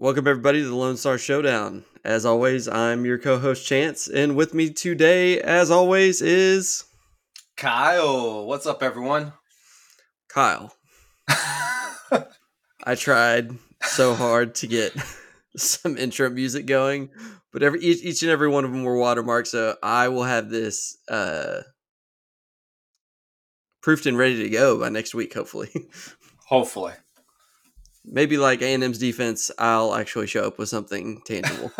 Welcome, everybody, to the Lone Star Showdown. As always, I'm your co-host, Chance, and with me today, as always, is... Kyle. What's up, everyone? Kyle. I tried so hard to get some intro music going, but each and every one of them were watermarked, so I will have this proofed and ready to go by next week, hopefully. Hopefully. Maybe like A&M's defense, I'll actually show up with something tangible.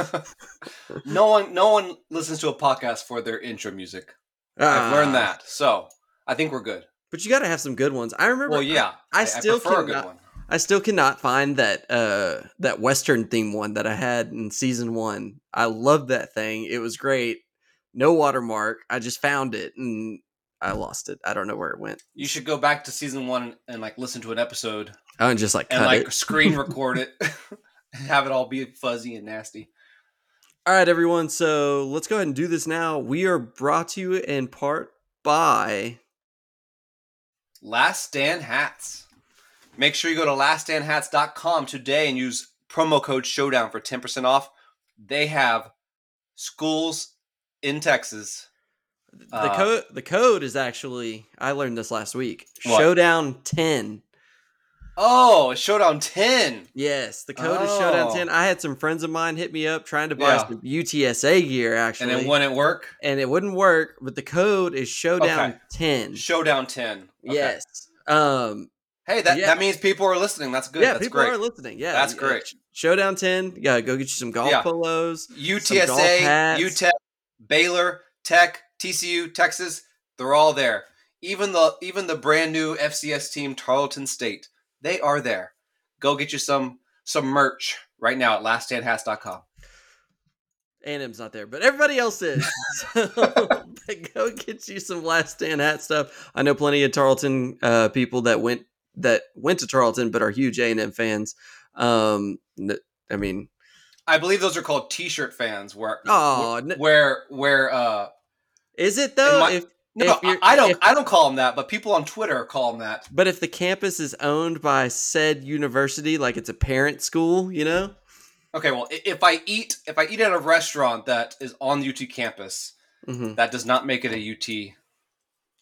No one listens to a podcast for their intro music. I've learned that, so I think we're good. But you got to have some good ones. I remember. Well, yeah, I still cannot find that Western theme one that I had in season one. I loved that thing. It was great. No watermark. I just found it and I lost it. I don't know where it went. You should go back to season one and like listen to an episode. I would just like cut and like it. Screen record it and have it all be fuzzy and nasty. All right, everyone. So let's go ahead and do this now. We are brought to you in part by Last Stand Hats. Make sure you go to laststandhats.com today and use promo code Showdown for 10% off. They have schools in Texas. The code is actually, I learned this last week. What? Showdown 10. Oh, it's Showdown 10. Yes, the code is Showdown 10. I had some friends of mine hit me up trying to buy some UTSA gear, actually. And it wouldn't work? And it wouldn't work, but the code is Showdown 10. Showdown 10. Okay. Yes. Hey, that means people are listening. That's good. Yeah, that's people great. Are listening. Yeah. That's great. Showdown 10. Yeah, go get you some golf polos, UTSA, some golf hats. UTEP, Baylor, Tech, TCU, Texas. They're all there. Even the brand new FCS team, Tarleton State. They are there. Go get you some merch right now at laststandhats.com. A&M's not there, but everybody else is. So, but go get you some Last Stand Hat stuff. I know plenty of Tarleton people that went to Tarleton but are huge A&M fans. I mean, I believe those are called T-shirt fans. Is it though? I don't call them that, but people on Twitter call them that. But if the campus is owned by said university, like it's a parent school, you know? Okay, well, if I eat at a restaurant that is on the UT campus, that does not make it a UT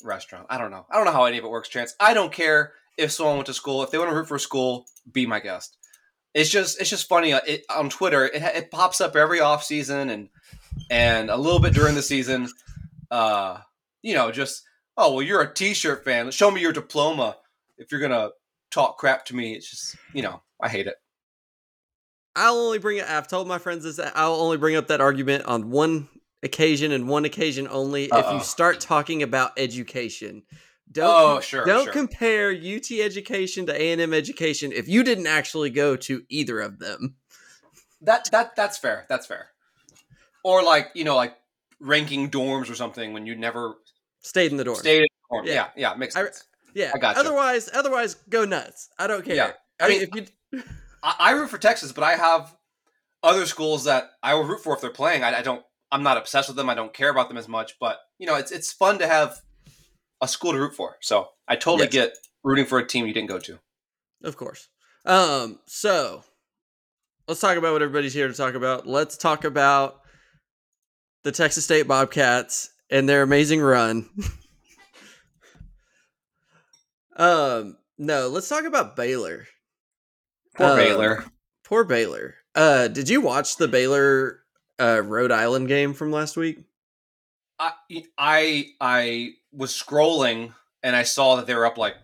restaurant. I don't know how any of it works, Chance. I don't care if someone went to school. If they want to root for a school, be my guest. It's just funny. On Twitter, it pops up every off season and a little bit during the season. You know, just, oh, well, you're a T-shirt fan. Show me your diploma if you're going to talk crap to me. It's just, you know, I hate it. I've told my friends this, I'll only bring up that argument on one occasion and one occasion only if you start talking about education. Don't compare UT education to A&M education if you didn't actually go to either of them. That's fair. That's fair. Or like, you know, like ranking dorms or something when you never... Stayed in the dorm. Yeah, makes sense. I got you. Otherwise, go nuts. I don't care. Yeah. I mean, if you... I root for Texas, but I have other schools that I will root for if they're playing. I'm not obsessed with them. I don't care about them as much. But you know, it's fun to have a school to root for. So I totally get rooting for a team you didn't go to. Of course. So let's talk about what everybody's here to talk about. Let's talk about the Texas State Bobcats and their amazing run. No, let's talk about Baylor. Poor Baylor. Did you watch the Baylor Rhode Island game from last week? I was scrolling and I saw that they were up like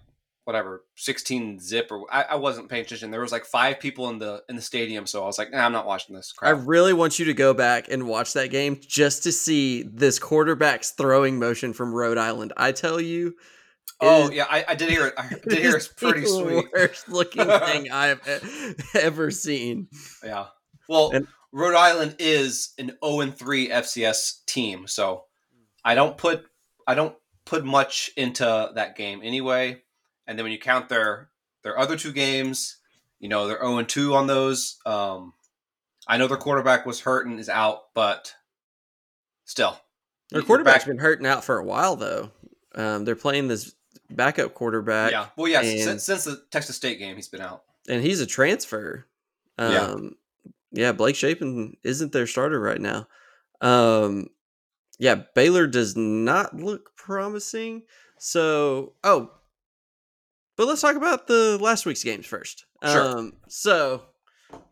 whatever 16-0 or I wasn't paying attention. There was like 5 people in the stadium, so I was like, nah, I'm not watching this crap. I really want you to go back and watch that game just to see this quarterback's throwing motion from Rhode Island. I tell you. I did hear it. I did hear it's pretty sweet. Worst looking thing I've ever seen. Yeah. Well, Rhode Island is an 0-3 FCS team, so I don't put much into that game anyway. And then when you count their other 2 games, you know, they're 0-2 on those. I know their quarterback was hurt and is out, but still. Their quarterback's been hurting out for a while, though. They're playing this backup quarterback. Yeah. Well, yeah, since the Texas State game, he's been out. And he's a transfer. Yeah, Blake Shapen isn't their starter right now. Yeah, Baylor does not look promising. So, but let's talk about the last week's games first. Sure. So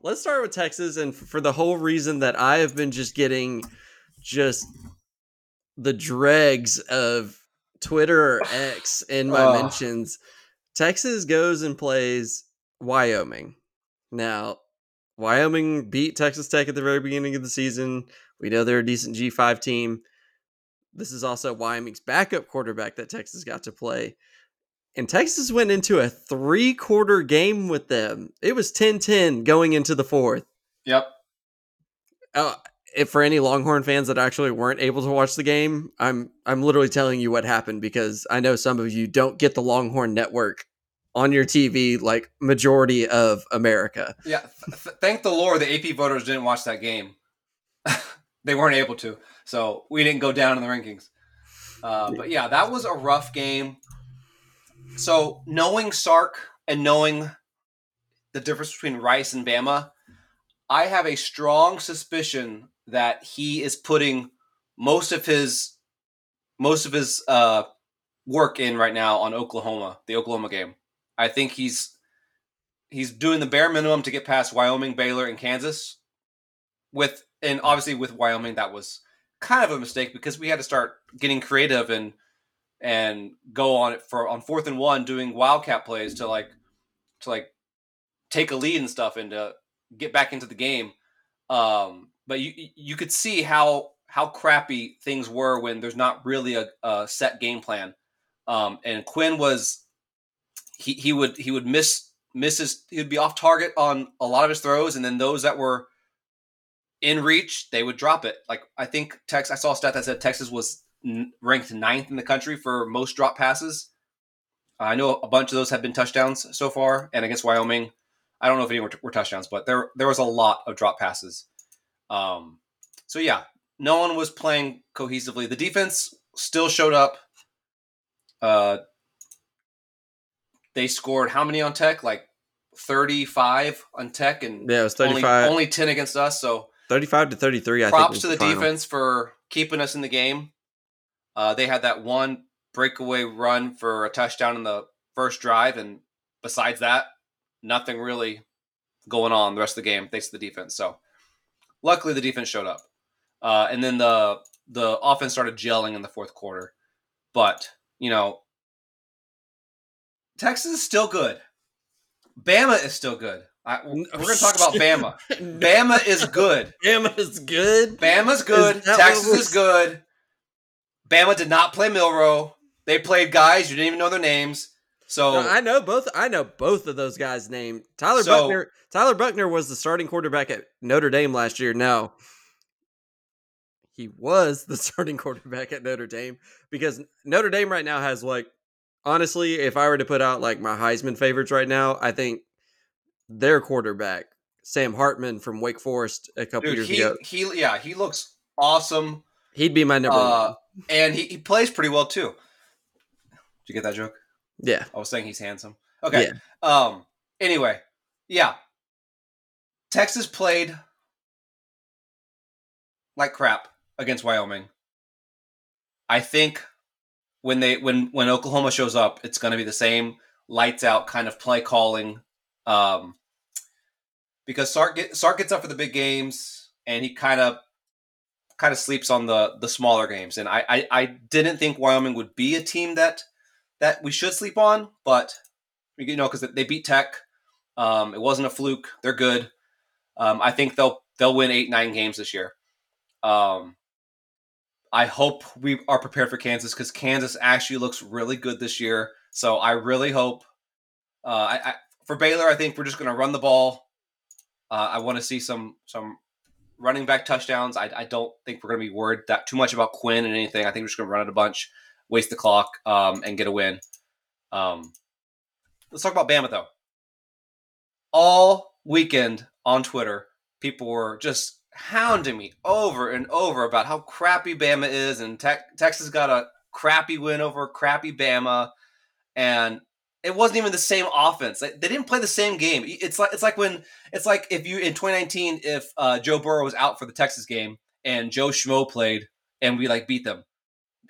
let's start with Texas. And for the whole reason that I have been just getting just the dregs of Twitter or X in my mentions, Texas goes and plays Wyoming. Now, Wyoming beat Texas Tech at the very beginning of the season. We know they're a decent G5 team. This is also Wyoming's backup quarterback that Texas got to play. And Texas went into a three-quarter game with them. It was 10-10 going into the fourth. Yep. If for any Longhorn fans that actually weren't able to watch the game, I'm literally telling you what happened, because I know some of you don't get the Longhorn network on your TV, like majority of America. Yeah. Thank the Lord the AP voters didn't watch that game. They weren't able to. So we didn't go down in the rankings. But yeah, that was a rough game. So knowing Sark and knowing the difference between Rice and Bama, I have a strong suspicion that he is putting most of his work in right now on Oklahoma, the Oklahoma game. I think he's doing the bare minimum to get past Wyoming, Baylor, and Kansas. And obviously with Wyoming, that was kind of a mistake, because we had to start getting creative and go on it on 4th and 1, doing wildcat plays to take a lead and stuff and to get back into the game. But you could see how crappy things were when there's not really a set game plan. And Quinn was. He would miss his, he would be off target on a lot of his throws, and then those that were in reach, they would drop it. Like, I think I saw a stat that said Texas was ranked 9th in the country for most drop passes. I know a bunch of those have been touchdowns so far, and against Wyoming, I don't know if any were touchdowns, but there was a lot of drop passes. So yeah, no one was playing cohesively. The defense still showed up. They scored how many on Tech? Like 35 on Tech, and it was 35. Only 10 against us. So 35-33. Props to the defense for keeping us in the game. They had that one breakaway run for a touchdown in the first drive, and besides that, nothing really going on the rest of the game thanks to the defense. So luckily, the defense showed up, and then the offense started gelling in the fourth quarter. But Texas is still good. Bama is still good. We're going to talk about Bama. Bama is good. Bama's good. Texas is good. Bama did not play Milroe. They played guys you didn't even know their names. So I know both of those guys' names. Tyler Buchner was the starting quarterback at Notre Dame last year. Now, he was the starting quarterback at Notre Dame, because Notre Dame right now has honestly, if I were to put out my Heisman favorites right now, I think their quarterback, Sam Hartman from Wake Forest, a couple years ago. He looks awesome. He'd be my number one. And he plays pretty well too. Did you get that joke? Yeah. I was saying he's handsome. Okay. Yeah. Anyway, yeah. Texas played like crap against Wyoming. I think when Oklahoma shows up, it's going to be the same lights out kind of play calling, because Sark gets up for the big games, and he kind of sleeps on the smaller games. And I didn't think Wyoming would be a team that we should sleep on, but because they beat Tech, it wasn't a fluke. They're good. I think they'll win 8-9 games this year. I hope we are prepared for Kansas, because Kansas actually looks really good this year. So I really hope for Baylor, I think we're just going to run the ball. I want to see some running back touchdowns. I don't think we're going to be worried that too much about Quinn and anything. I think we're just going to run it a bunch, waste the clock, and get a win. Let's talk about Bama, though. All weekend on Twitter, people were just hounding me over and over about how crappy Bama is, and Texas got a crappy win over crappy Bama, and It wasn't even the same offense. They didn't play the same game. It's like if you in 2019, if Joe Burrow was out for the Texas game and Joe Schmo played and we beat them,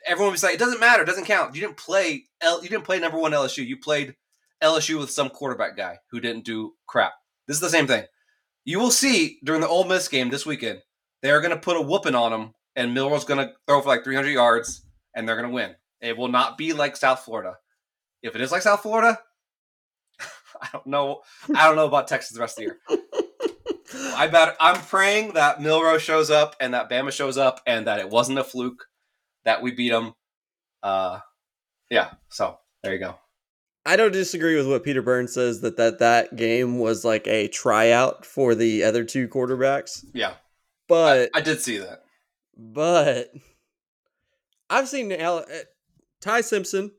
everyone was like, it doesn't matter, it doesn't count. You didn't play number one LSU. You played LSU with some quarterback guy who didn't do crap. This is the same thing. You will see during the Ole Miss game this weekend, they are going to put a whooping on them, and Milroe's going to throw for 300 yards, and they're going to win. It will not be like South Florida. If it is like South Florida, I don't know. I don't know about Texas the rest of the year. I'm praying that Milroe shows up and that Bama shows up and that it wasn't a fluke that we beat them. Yeah. So there you go. I don't disagree with what Peter Burns says that game was like a tryout for the other two quarterbacks. Yeah. But I did see that. But I've seen Ty Simpson.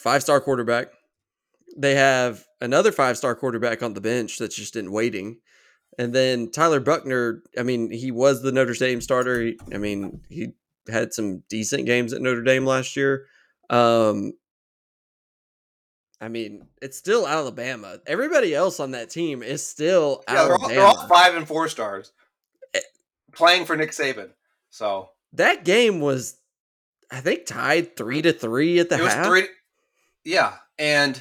5-star quarterback. They have another 5-star quarterback on the bench that's just in waiting. And then Tyler Buchner, he was the Notre Dame starter. He had some decent games at Notre Dame last year. It's still Alabama. Everybody else on that team is still Alabama. They're all 5 and 4 stars playing for Nick Saban. So that game was, I think, tied 3-3 at the half. Yeah, and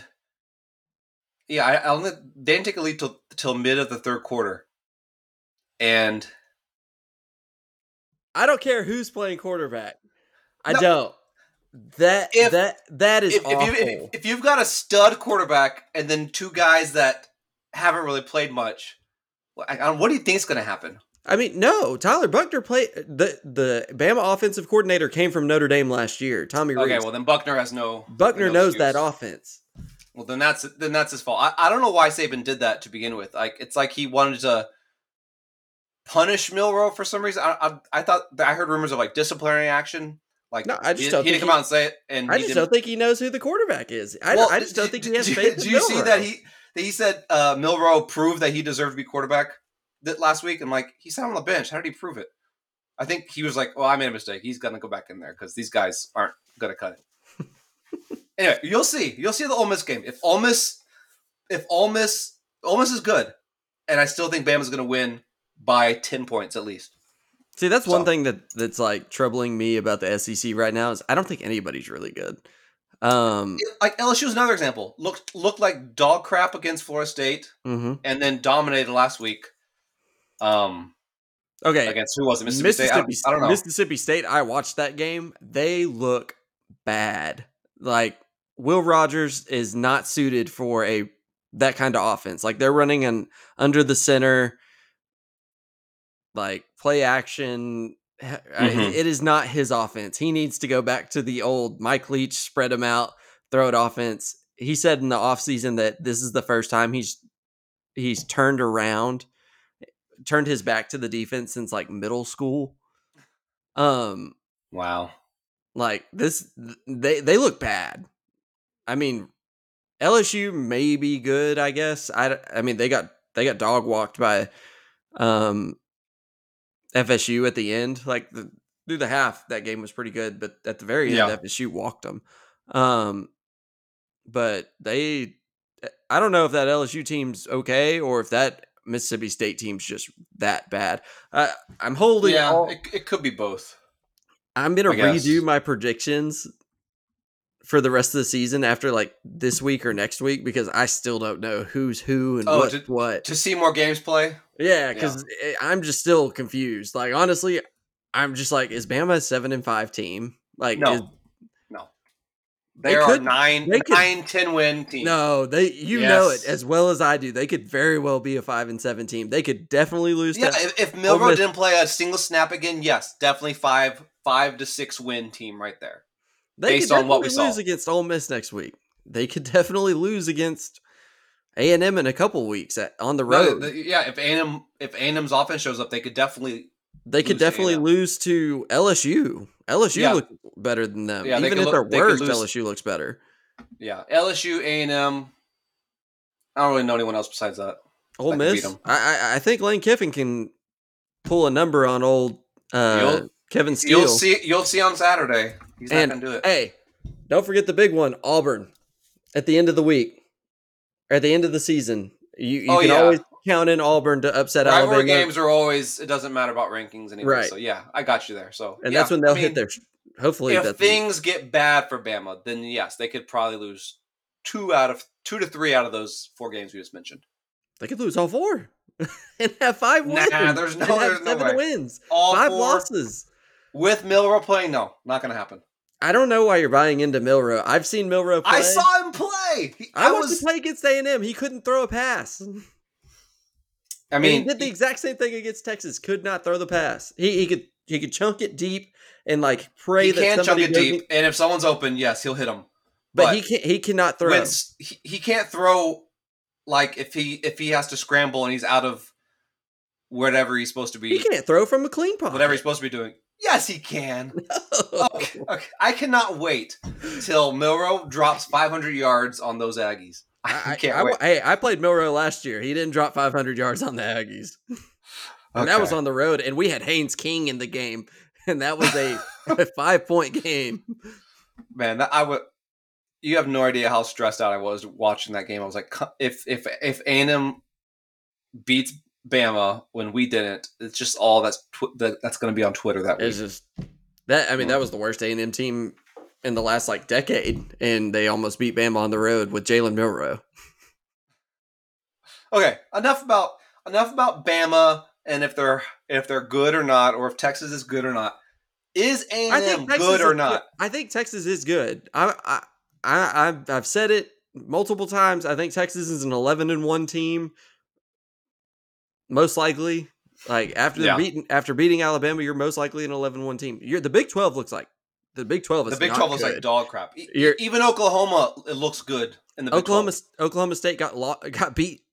they didn't take a lead till mid of the third quarter, and I don't care who's playing quarterback. I don't. That is awful. If you've got a stud quarterback and then two guys that haven't really played much, what do you think is going to happen? No, Tyler Buchner played. The Bama offensive coordinator came from Notre Dame last year, Tommy Reese. Okay, well then Buchner has no. Buchner knows excuse. That offense. Well, then that's his fault. I don't know why Saban did that to begin with. It's like he wanted to punish Milroe for some reason. I thought I heard rumors of disciplinary action. No, I just don't. He didn't come out and say it. And I just don't think he knows who the quarterback is. I just don't think he has faith. Do you see that he said Milroe proved that he deserved to be quarterback? That last week, I'm like, he sat on the bench. How did he prove it? I think he was like, well, I made a mistake. He's going to go back in there because these guys aren't going to cut it. Anyway, you'll see. You'll see the Ole Miss game. Ole Miss is good, and I still think Bama's going to win by 10 points at least. See, that's one thing that's troubling me about the SEC right now is I don't think anybody's really good. LSU is another example. Looked like dog crap against Florida State and then dominated last week. Okay. Against who was it? Mississippi State. I don't know. Mississippi State. I watched that game. They look bad. Will Rogers is not suited for that kind of offense. They're running an under the center, play action. It is not his offense. He needs to go back to the old Mike Leach, spread him out, throw it offense. He said in the offseason that this is the first time he's turned around. Turned his back to the defense since middle school. Wow. They look bad. LSU may be good, I guess. They got dog walked by FSU at the end. Through the half, that game was pretty good, but at the very end, FSU walked them. But I don't know if that LSU team's okay or if that Mississippi State team's just that bad. I'm holding. Yeah, it could be both. I'm gonna redo my predictions for the rest of the season after this week or next week because I still don't know who's who and what to see more games play. Yeah, because I'm just still confused. Honestly, I'm just is Bama a 7-5 team? No. They are 9-10 win team. No, know it as well as I do. They could very well be a 5-7 team. They could definitely lose. Yeah, if Milroe didn't play a single snap again, yes, definitely 5-6 win team right there. They could definitely lose against Ole Miss next week. They could definitely lose against A&M in a couple weeks on the road. If A&M's offense shows up, they could definitely. They could definitely lose to LSU. LSU looked better than them. Yeah, even if they're worse, LSU looks better. Yeah, LSU, A&M. I don't really know anyone else besides that. Ole Miss. I think Lane Kiffin can pull a number on old Kevin Steele. You'll see on Saturday. He's not going to do it. Hey, don't forget the big one, Auburn. at the end of the week, or at the end of the season, you can always count in Auburn to upset Alabama. Rivalry games are always, it doesn't matter about rankings anymore. Right. So, yeah, I got you there. So, and that's when they'll hit their, hopefully. If things get bad for Bama, then yes, they could probably lose two to three out of those four games we just mentioned. They could lose all four and have five wins. Nah, there's no way. Seven wins. All five losses. With Milroe playing, no, not going to happen. I don't know why you're buying into Milroe. I've seen Milroe play. I saw him play. I watched him play against A&M. He couldn't throw a pass. I mean, and he did the exact same thing against Texas. Could not throw the pass. He could chunk it deep and like pray that somebody can chunk it deep. And if someone's open, yes, he'll hit him. But he cannot throw. He can't throw like if he has to scramble and he's out of whatever he's supposed to be. He can't throw from a clean pocket. Whatever he's supposed to be doing. Yes, he can. No. Okay. I cannot wait till Milroe drops 500 yards on those Aggies. I can't wait. Hey, I played Milroe last year. He didn't drop 500 yards on the Aggies. And that was on the road, and we had Haynes King in the game, and that was a 5-point game. Man, you have no idea how stressed out I was watching that game. I was like, if A&M beats Bama when we didn't, it's just all that's going to be on Twitter that week. It's just that. I mean, that was the worst A&M team in the last like decade, and they almost beat Bama on the road with Jalen Milroe. Okay, enough about Bama and if they're good or not, or if Texas is good or not. Is A&M good or not? I think Texas is good. I've said it multiple times. I think Texas is an 11-1 team. Most likely, like after beating Alabama, you're most likely an 11-1 team. The Big 12 looks like the Big 12 looks like dog crap. Even Oklahoma, it looks good in the Big 12. Oklahoma State got beat.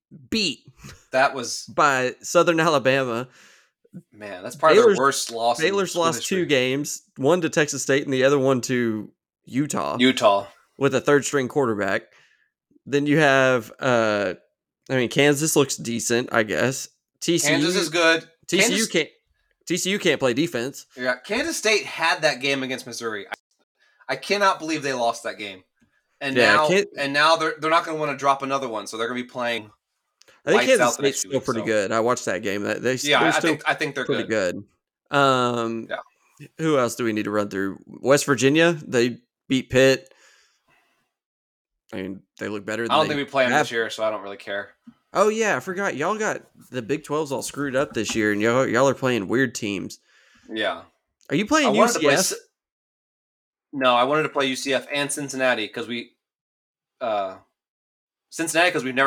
That was by Southern Alabama. Man, that's probably their worst loss. Baylor's lost two games, one to Texas State and the other one to Utah with a third string quarterback. Then you have, Kansas looks decent, I guess. TCU, Kansas is good. TCU can't play defense. Yeah, Kansas State had that game against Missouri. I cannot believe they lost that game. And now they're not going to want to drop another one, so they're going to be playing. I think Kansas State's still pretty good. I watched that game. I think they're pretty good. Who else do we need to run through? West Virginia, they beat Pitt. I mean, they look better than I don't think we play them this year, so I don't really care. Oh, yeah, I forgot. Y'all got the Big 12's all screwed up this year, and y'all are playing weird teams. Yeah. Are you playing UCF? No, I wanted to play UCF and Cincinnati because we've never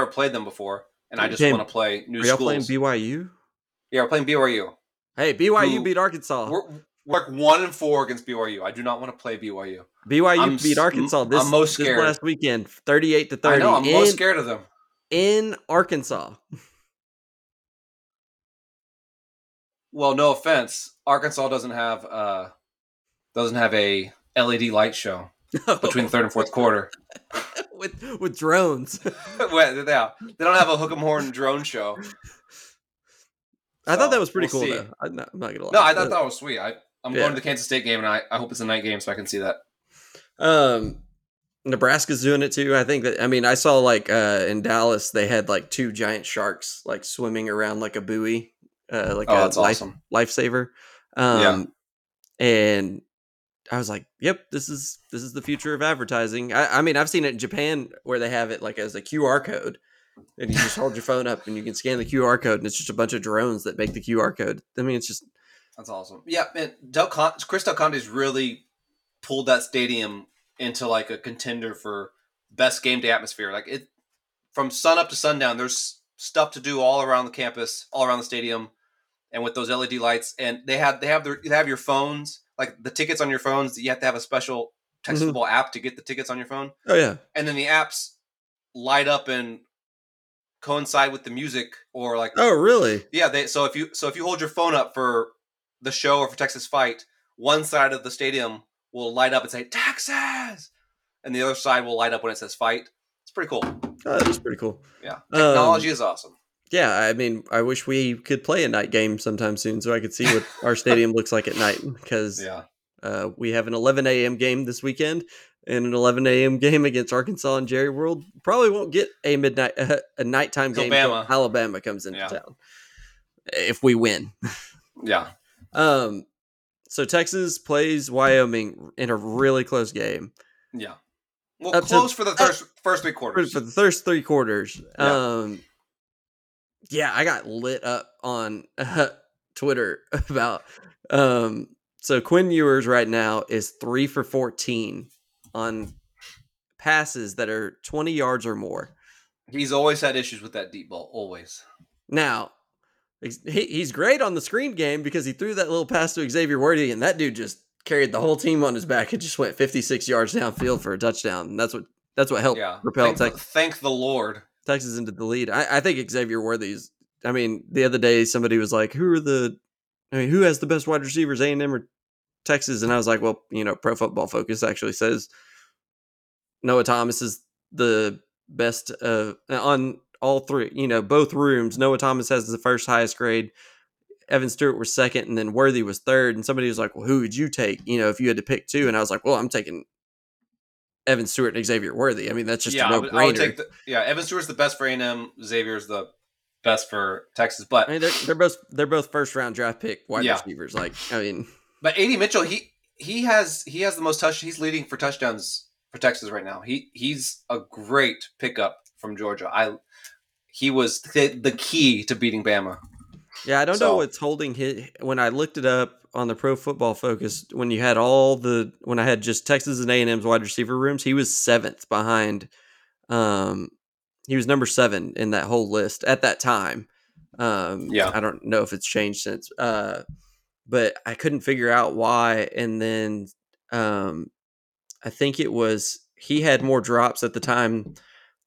played them before, and I just want to play new schools. Are y'all playing BYU? Yeah, we're playing BYU. Hey, BYU beat Arkansas. We're 1-4 against BYU. I do not want to play BYU. BYU beat Arkansas this last weekend, 38-30. I know. I'm most scared of them. In Arkansas. Well, no offense, Arkansas doesn't have a LED light show between the third and fourth quarter with drones. Yeah, they don't have a hook 'em horn drone show. I thought that was pretty cool. Though. I'm not gonna lie. No, I thought that was sweet. I'm going to the Kansas State game, and I hope it's a night game so I can see that. Nebraska's doing it too. I think that, I mean, I saw like in Dallas, they had like two giant sharks like swimming around like a buoy, lifesaver. And I was like, yep, this is the future of advertising. I mean, I've seen it in Japan where they have it like as a QR code, and you just hold your phone up and you can scan the QR code, and it's just a bunch of drones that make the QR code. I mean, it's just, that's awesome. Yeah, man, Chris Del Conte's really pulled that stadium into like a contender for best game day atmosphere. Like it, from sun up to sundown, there's stuff to do all around the campus, all around the stadium, and with those LED lights. And they have your phones, like the tickets on your phones. You have to have a special textable app to get the tickets on your phone. Oh yeah, and then the apps light up and coincide with the music or like. Oh really? Yeah. So if you hold your phone up for the show or for Texas Fight, one side of the stadium will light up and say Texas, and the other side will light up when it says Fight. It's pretty cool. That is pretty cool. Yeah, technology is awesome. Yeah, I mean, I wish we could play a night game sometime soon so I could see what our stadium looks like at night, because we have an 11 a.m. game this weekend, in an 11 a.m. game against Arkansas, and Jerry World probably won't get a nighttime game until Alabama comes into town if we win. Yeah. So Texas plays Wyoming in a really close game. Yeah. Well, for the first three quarters. For the first three quarters. Yeah. I got lit up on Twitter about. So Quinn Ewers right now is 3 for 14 on passes that are 20 yards or more. He's always had issues with that deep ball. Always. Now, he's great on the screen game because he threw that little pass to Xavier Worthy, and that dude just carried the whole team on his back. It just went 56 yards downfield for a touchdown. And that's what helped propel Texas. Thank the Lord. Texas into the lead. I think Xavier Worthy's. I mean, the other day somebody was like, who has the best wide receivers, A&M or Texas? And I was like, well, Pro Football Focus actually says Noah Thomas is the best on all three, both rooms. Noah Thomas has the first highest grade. Evan Stewart was second, and then Worthy was third. And somebody was like, well, who would you take, if you had to pick two? And I was like, well, I'm taking Evan Stewart and Xavier Worthy. I mean, that's just a no-brainer. I would take Evan Stewart's the best for A&M. Xavier's the best for Texas, but I mean, they're both first round draft pick wide receivers. Like, I mean, but AD Mitchell, he has the most touchdowns. He's leading for touchdowns for Texas right now. He's a great pickup from Georgia. He was the key to beating Bama. Yeah, I don't know what's holding him. When I looked it up on the Pro Football Focus, when I had just Texas and A&M's wide receiver rooms, he was seventh behind. He was number 7 in that whole list at that time. I don't know if it's changed since, but I couldn't figure out why. And then I think it was he had more drops at the time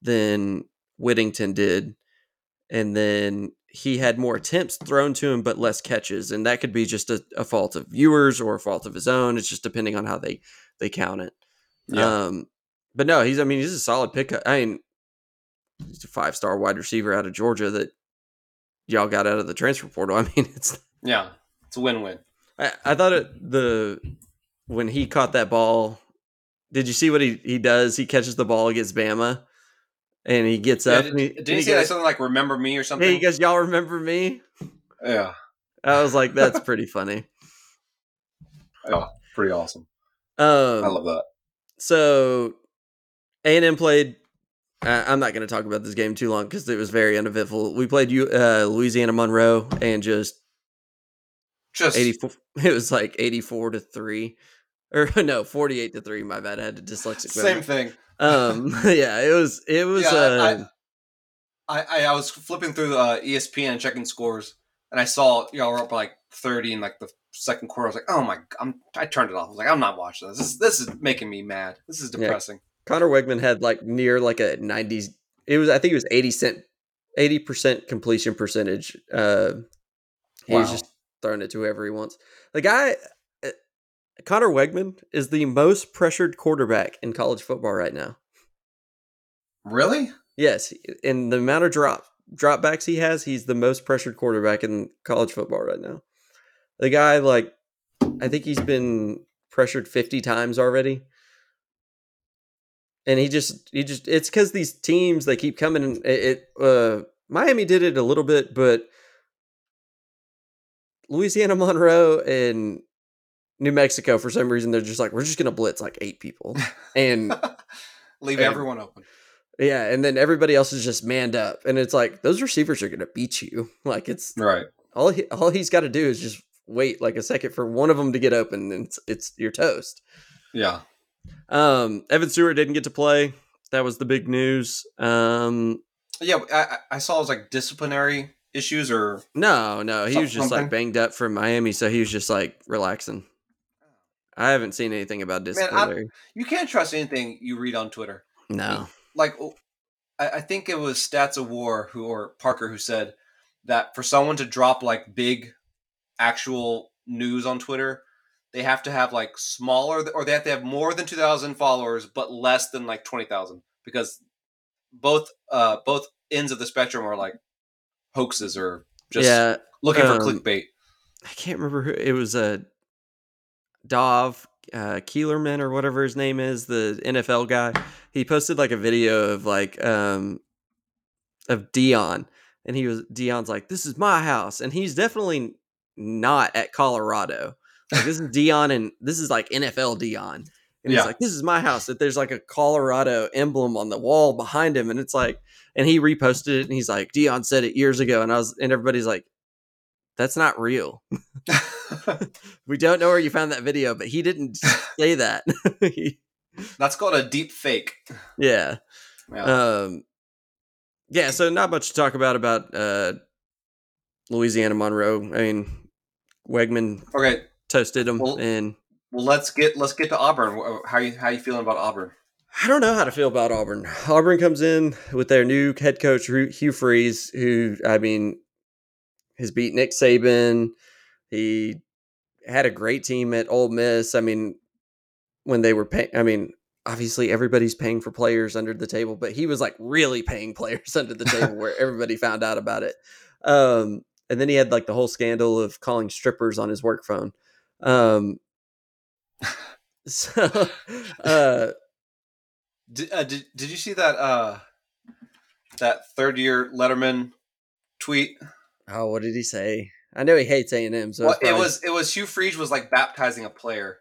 than Whittington did, and then he had more attempts thrown to him but less catches, and that could be just a fault of viewers or a fault of his own. It's just depending on how they count it. Yeah. But no, he's a solid pickup. I mean, he's a 5-star wide receiver out of Georgia that y'all got out of the transfer portal. I mean, it's a win-win. I thought when he caught that ball, did you see what he does? He catches the ball against Bama, and he gets up. Did he say something like "Remember me" or something? Yeah, he goes, "Y'all remember me?" Yeah, I was like, that's pretty funny. Oh, pretty awesome. I love that. So, A&M played. I'm not going to talk about this game too long because it was very uneventful. We played Louisiana Monroe and just 84. It was like 84-3, or no, 48-3. My bad. I had a dyslexic memory. Same thing. It was. Yeah, I was flipping through ESPN and checking scores, and I saw we're up like 30 in like the second quarter. I was like, oh my! I turned it off. I was like, I'm not watching this. This is making me mad. This is depressing. Yeah. Connor Wegman had near a 90s. I think it was 80% completion percentage. He's just throwing it to whoever he wants. The guy, Connor Wegman, is the most pressured quarterback in college football right now. Really? Yes. In the amount of dropbacks he has, he's the most pressured quarterback in college football right now. The guy, I think he's been pressured 50 times already. And he just, it's because these teams, they keep coming. And Miami did it a little bit, but Louisiana Monroe and New Mexico, for some reason, they're just like, we're just going to blitz like 8 people and leave everyone open. Yeah. And then everybody else is just manned up. And it's like, those receivers are going to beat you. Like, it's right. All he's got to do is just wait like a second for one of them to get open, and it's your toast. Yeah. Evan Stewart didn't get to play. That was the big news. I saw it was disciplinary issues or no. He was just banged up from Miami, so he was just relaxing. I haven't seen anything about disciplinary. You can't trust anything you read on Twitter. No, I think it was Stats of War or Parker who said that for someone to drop big actual news on Twitter, they have to have smaller, or they have to have more than 2,000 followers, but less than 20,000, because both ends of the spectrum are hoaxes or just looking for clickbait. I can't remember who it was. Dov Keelerman or whatever his name is, the NFL guy. He posted like a video of like of Dion, and Dion's like, "This is my house," and he's definitely not at Colorado. Like, this is Dion, and this is like NFL Dion, and he's like, "This is my house." That there's like a Colorado emblem on the wall behind him, and it's like, and he reposted it, and he's like, "Dion said it years ago," and everybody's like, "That's not real." We don't know where you found that video, but he didn't say that. That's called a deep fake. Yeah. Yeah. So not much to talk about Louisiana Monroe. I mean, Wegman. Okay. Toasted him. Well, let's get to Auburn. How you feeling about Auburn? I don't know how to feel about Auburn. Auburn comes in with their new head coach, Hugh Freeze, who, I mean, has beat Nick Saban. He had a great team at Ole Miss. I mean, when they were paying, I mean, obviously everybody's paying for players under the table, but he was like really paying players under the table where everybody found out about it. And then he had like the whole scandal of calling strippers on his work phone. Did you see that that third year Letterman tweet? Oh, what did he say? I know he hates A&M. So it was Hugh Freeze was like baptizing a player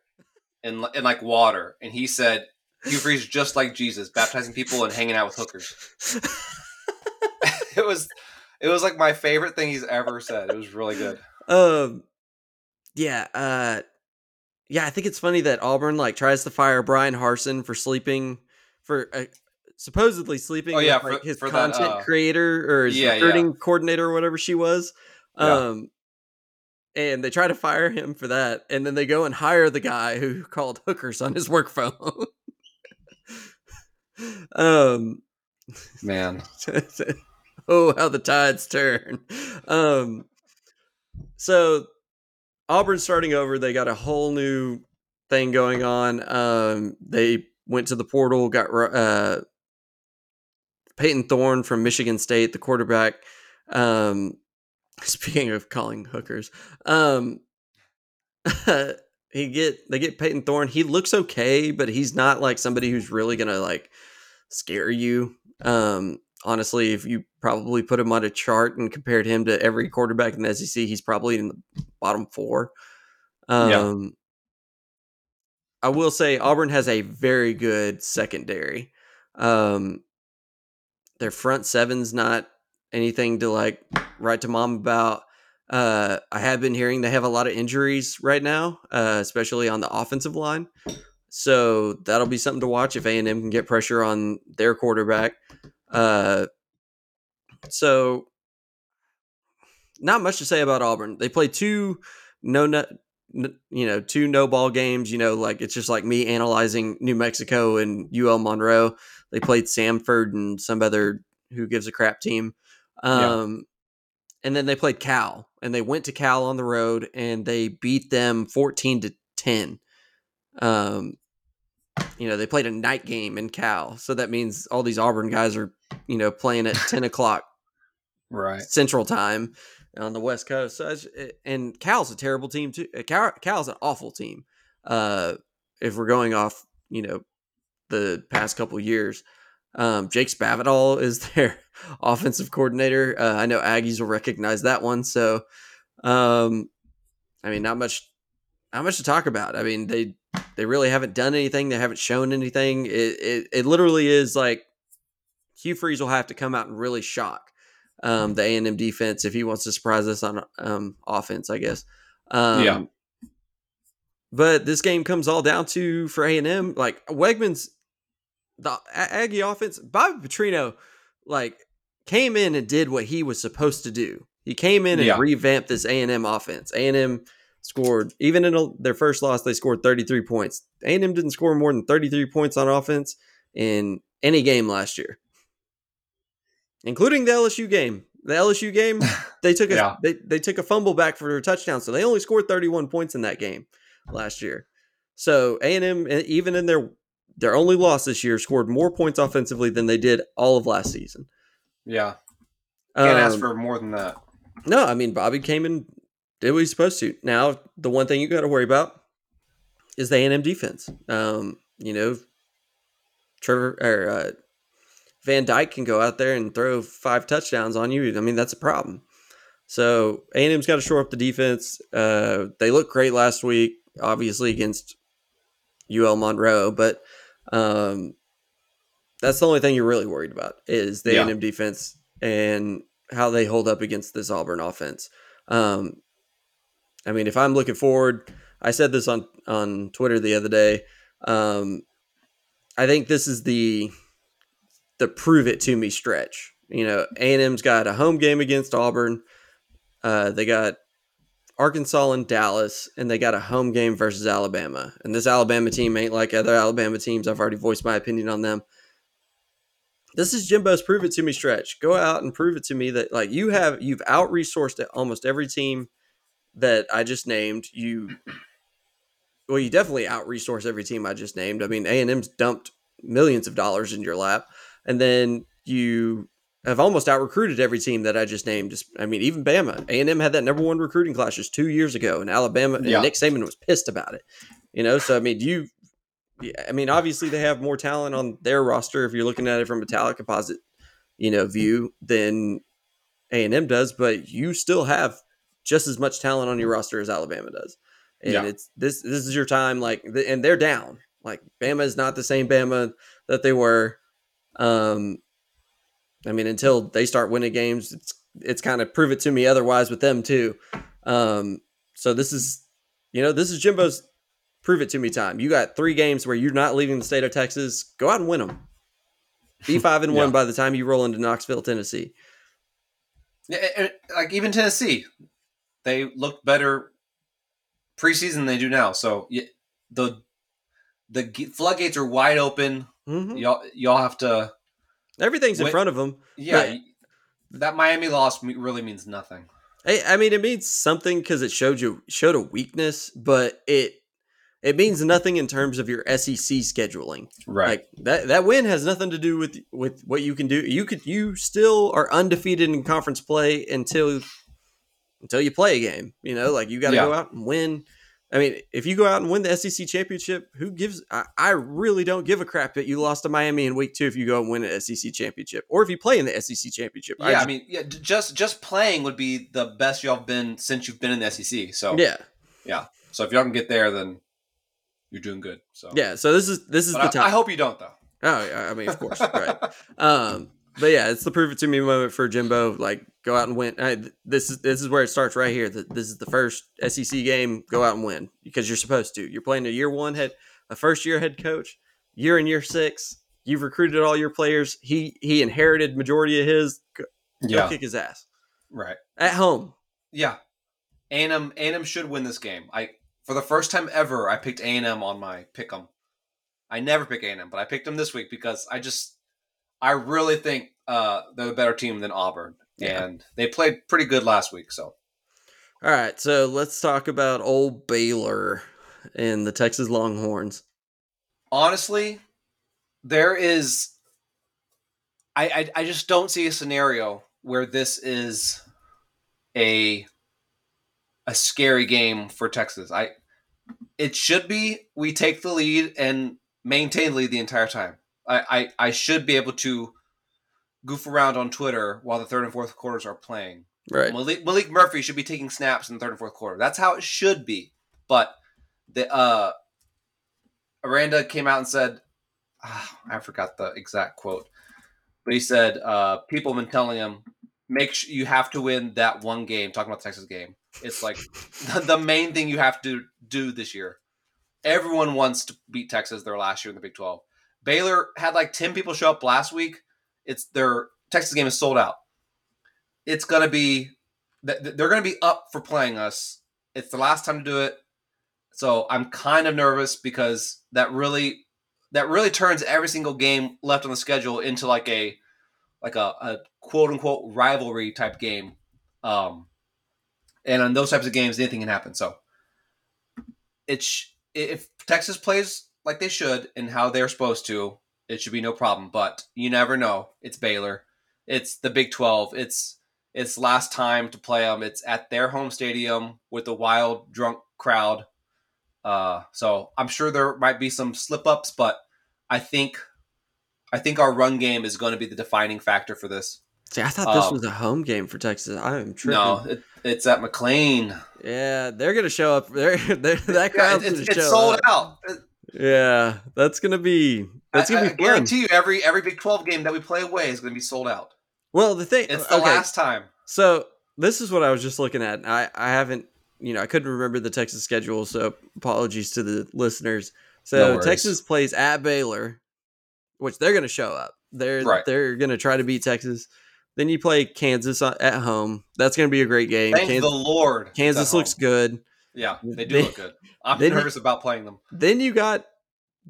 in like water, and he said Hugh Freeze just like Jesus, baptizing people and hanging out with hookers. it was like my favorite thing he's ever said. It was really good. Yeah, I think it's funny that Auburn like tries to fire Brian Harsin for supposedly sleeping with his content creator or his recruiting coordinator or whatever she was. And they try to fire him for that, and then they go and hire the guy who called hookers on his work phone. Man, oh, how the tides turn. So Auburn's starting over. They got a whole new thing going on. They went to the portal, got Peyton Thorne from Michigan State, the quarterback. Speaking of calling hookers, they get Peyton Thorne. He looks okay, but he's not like somebody who's really gonna like scare you. Honestly, if you probably put him on a chart and compared him to every quarterback in the SEC, he's probably in the bottom four. I will say Auburn has a very good secondary. Their front seven's not anything to like write to mom about. I have been hearing they have a lot of injuries right now, especially on the offensive line. So that'll be something to watch if A&M can get pressure on their quarterback. So not much to say about Auburn. They play two no-ball games. You know, like it's just like me analyzing New Mexico and UL Monroe. They played Samford and some other who gives a crap team. And then they played Cal, and they went to Cal on the road, and they beat them 14-10. They played a night game in Cal, so that means all these Auburn guys are, you know, playing at 10 o'clock Central Time on the West Coast. So and Cal's a terrible team too. Cal's an awful team. If we're going off, you know, the past couple years. Jake Spavital is their offensive coordinator. I know Aggies will recognize that one. So, I mean, not much to talk about. I mean, they really haven't done anything. They haven't shown anything. It literally is like Hugh Freeze will have to come out and really shock the A&M defense if he wants to surprise us on offense, I guess. But this game comes all down to for A&M, like Wegman's. The Aggie offense, Bobby Petrino, like came in and did what he was supposed to do. He came in and revamped this A&M offense. A&M scored, even in their first loss, they scored 33 points. A&M didn't score more than 33 points on offense in any game last year, including the LSU game. The LSU game, they took they took a fumble back for a touchdown, so they only scored 31 points in that game last year. So A&M, even in their only loss this year, scored more points offensively than they did all of last season. Yeah. Can't ask for more than that. No, I mean, Bobby came and did what he's supposed to. Now, the one thing you got to worry about is the A&M defense. You know, Van Dyke can go out there and throw 5 touchdowns on you. I mean, that's a problem. So A&M's got to shore up the defense. They looked great last week, obviously against UL Monroe, but that's the only thing you're really worried about is the A&M defense and how they hold up against this Auburn offense. I mean, if I'm looking forward, I said this on Twitter the other day. I think this is the prove it to me stretch. You know, A&M's got a home game against Auburn. They got Arkansas and Dallas, and they got a home game versus Alabama. And this Alabama team ain't like other Alabama teams. I've already voiced my opinion on them. This is Jimbo's prove it to me stretch. Go out and prove it to me that like you've out-resourced almost every team that I just named. You definitely out-resource every team I just named. I mean, A&M's dumped millions of dollars in your lap, and then you have almost out-recruited every team that I just named. I mean, even Bama. A&M had that number 1 recruiting class just 2 years ago, and Alabama and Nick Saban was pissed about it. You know, so I mean, obviously they have more talent on their roster if you're looking at it from a talent composite, you know, view than A&M does, but you still have just as much talent on your roster as Alabama does. And it's this is your time, like, and they're down. Like, Bama is not the same Bama that they were. I mean, until they start winning games, it's kind of prove it to me otherwise with them too. So this is Jimbo's prove it to me time. You got 3 games where you're not leaving the state of Texas. Go out and win them. Be 5-1 by the time you roll into Knoxville, Tennessee. Like even Tennessee, they looked better preseason than they do now. So the floodgates are wide open. Mm-hmm. Y'all have to. Everything's in front of them. Yeah, that Miami loss really means nothing. I mean, it means something because it showed a weakness, but it means nothing in terms of your SEC scheduling. Right, like that win has nothing to do with what you can do. You still are undefeated in conference play until you play a game. You know, like you got to go out and win. I mean, if you go out and win the SEC championship, who gives? I really don't give a crap that you lost to Miami in week 2 if you go and win an SEC championship, or if you play in the SEC championship. Yeah, just playing would be the best y'all have been since you've been in the SEC. So yeah. So if y'all can get there, then you're doing good. So so this is the time. I hope you don't though. Oh, I mean, of course, right? But yeah, it's the prove it to me moment for Jimbo. Like, go out and win. This is where it starts right here. This is the first SEC game. Go out and win because you're supposed to. You're playing a first year head coach. You're in year 6. You've recruited all your players. He inherited majority of his. Go kick his ass. Right at home. Yeah, A&M should win this game. For the first time ever, I picked A&M on my pick 'em. I never pick A&M, but I picked them this week because I really think they're a better team than Auburn, and they played pretty good last week. So, all right, so let's talk about old Baylor and the Texas Longhorns. Honestly, there is I just don't see a scenario where this is a scary game for Texas. It should be we take the lead and maintain the lead the entire time. I should be able to goof around on Twitter while the third and fourth quarters are playing. Right. Malik Murphy should be taking snaps in the third and fourth quarter. That's how it should be. But the Aranda came out and said, I forgot the exact quote, but he said, people have been telling him, make sure you have to win that one game, talking about the Texas game. It's like the main thing you have to do this year. Everyone wants to beat Texas their last year in the Big 12. Baylor had like 10 people show up last week. It's their Texas game is sold out. It's going to be, they're going to be up for playing us. It's the last time to do it. So I'm kind of nervous because that really turns every single game left on the schedule into like a quote unquote rivalry type game. And on those types of games, anything can happen. So if Texas plays like they should and how they're supposed to, it should be no problem. But you never know. It's Baylor. It's the Big 12. It's last time to play them. It's at their home stadium with a wild, drunk crowd. So I'm sure there might be some slip ups, but I think our run game is going to be the defining factor for this. See, I thought this was a home game for Texas. I am tripping. No, it's at McLean. Yeah, they're going to show up. They're that crowd's going to show up. It's sold out. Yeah, that's gonna be fun. I guarantee you, every Big 12 game that we play away is going to be sold out. Well, it's the last time. So this is what I was just looking at. I haven't, I couldn't remember the Texas schedule, so apologies to the listeners. So no Texas plays at Baylor, which they're going to show up. They're going to try to beat Texas. Then you play Kansas at home. That's going to be a great game. Thank the Lord. Kansas looks good. Yeah, they look good. I'm nervous about playing them. Then you got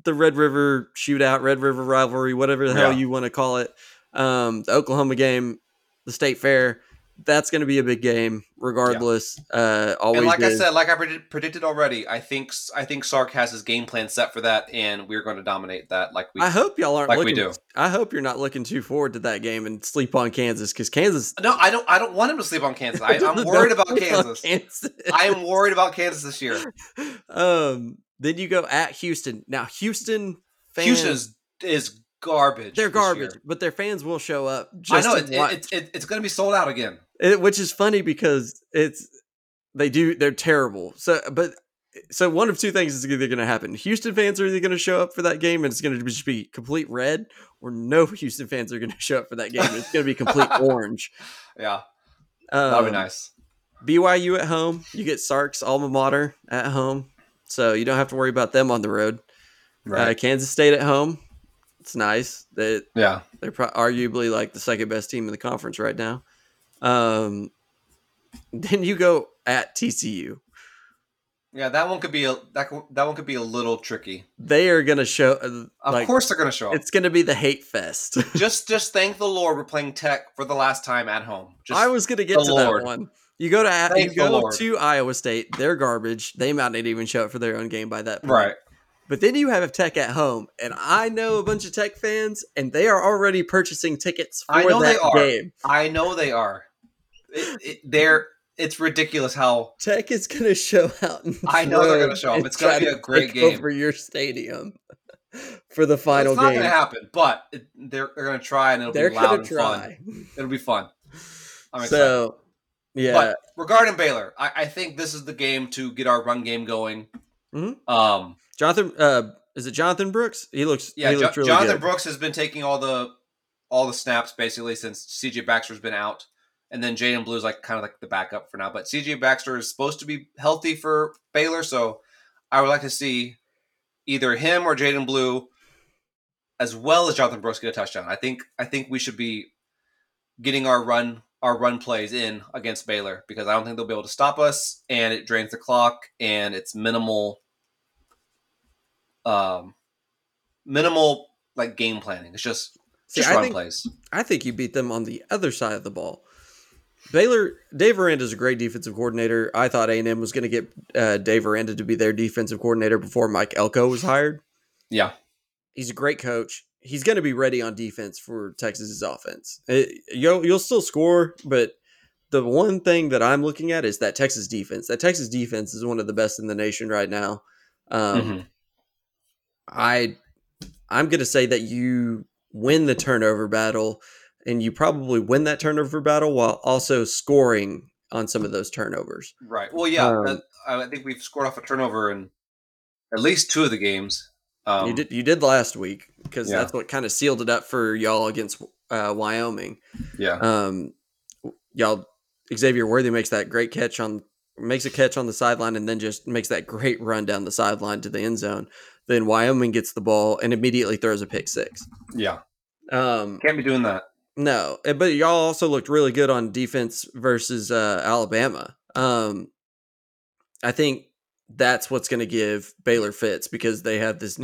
the Red River shootout, Red River rivalry, whatever the hell you want to call it. The Oklahoma game, the State Fair. That's going to be a big game, regardless. Yeah. Always. And I predicted already, I think Sark has his game plan set for that, and we're going to dominate that. I hope y'all aren't looking. We do. I hope you're not looking too forward to that game and sleep on Kansas, because Kansas. No, I don't want him to sleep on Kansas. I'm worried about Kansas. I am worried about Kansas this year. Then you go at Houston. Now, Houston fans is garbage. They're garbage, but their fans will show up. Just I know it's going to be sold out again. Which is funny because they're terrible. So one of two things is either going to happen: Houston fans are either going to show up for that game and it's going to just be complete red, or no Houston fans are going to show up for that game and it's going to be complete orange. Yeah, that'll be nice. BYU at home, you get Sark's alma mater at home, so you don't have to worry about them on the road. Right. Kansas State at home, it's nice. They're arguably like the second best team in the conference right now. Then you go at TCU. Yeah, that one could be a little tricky. They are going to show. Of course, they're going to show up. It's going to be the hate fest. just thank the Lord we're playing Tech for the last time at home. I was going to get to that one. You go to Iowa State. They're garbage. They might not even show up for their own game by that point. Right. But then you have Tech at home, and I know a bunch of Tech fans, and they are already purchasing tickets for that game. I know they are. It's ridiculous how Tech is going to show out. I know they're going to show up. It's going to be a great game over your stadium for the final game. It's not going to happen, but they're going to try, and it'll be loud and fun. It'll be fun. I'm excited. So, yeah. But regarding Baylor, I think this is the game to get our run game going. Mm-hmm. Jonathan, is it Jonathan Brooks? He looks really Jonathan good. Brooks has been taking all the snaps basically since CJ Baxter's been out, and then Jaden Blue is kind of the backup for now. But CJ Baxter is supposed to be healthy for Baylor, so I would like to see either him or Jaden Blue, as well as Jonathan Brooks, get a touchdown. I think we should be getting our run plays in against Baylor, because I don't think they'll be able to stop us, and it drains the clock, and it's minimal game planning. It's just run plays. I think you beat them on the other side of the ball. Baylor, Dave Aranda is a great defensive coordinator. I thought A&M was going to get Dave Aranda to be their defensive coordinator before Mike Elko was hired. Yeah. He's a great coach. He's going to be ready on defense for Texas's offense. You'll still score, but the one thing that I'm looking at is that Texas defense. That Texas defense is one of the best in the nation right now. Mm-hmm. I'm going to say that you win the turnover battle, and you probably win that turnover battle while also scoring on some of those turnovers. Right. Well, yeah, I think we've scored off a turnover in at least two of the games. You did last week, because that's what kind of sealed it up for y'all against Wyoming. Yeah. Y'all, Xavier Worthy makes a catch on the sideline, and then just makes that great run down the sideline to the end zone. Then Wyoming gets the ball and immediately throws a pick six. Yeah. Can't be doing that. No, but y'all also looked really good on defense versus Alabama. I think that's what's going to give Baylor fits, because they have this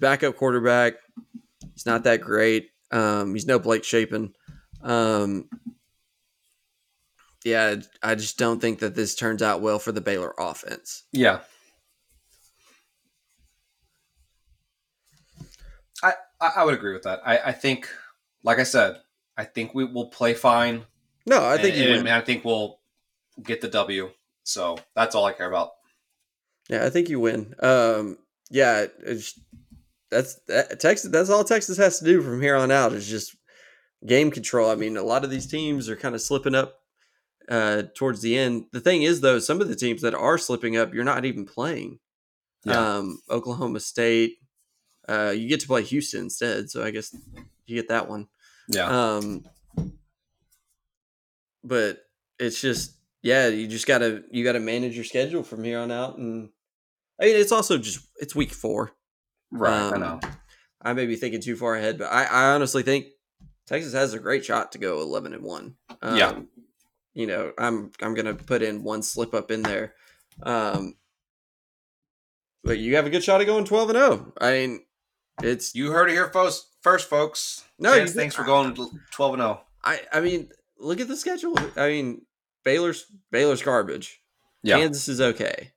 backup quarterback. He's not that great. He's no Blake Shapen. Yeah, I just don't think that this turns out well for the Baylor offense. Yeah. I would agree with that. I think, like I said, I think we will play fine. No, I think you win. I think we'll get the W. So that's all I care about. Yeah, I think you win. Yeah, Texas. That's all Texas has to do from here on out is just game control. I mean, a lot of these teams are kind of slipping up towards the end. The thing is, though, some of the teams that are slipping up, you're not even playing. Yeah. Oklahoma State, you get to play Houston instead, so I guess you get that one. Yeah. But it's just, yeah, you gotta manage your schedule from here on out, and I mean, it's also just it's week 4. Right. I know. I may be thinking too far ahead, but I honestly think Texas has a great shot to go 11-1. Yeah. You know, I'm gonna put in one slip up in there. But you have a good shot of going 12-0. I mean, it's you heard it here first, folks. No, thanks for going 12-0. I mean, look at the schedule. I mean, Baylor's garbage. Yeah. Kansas is okay.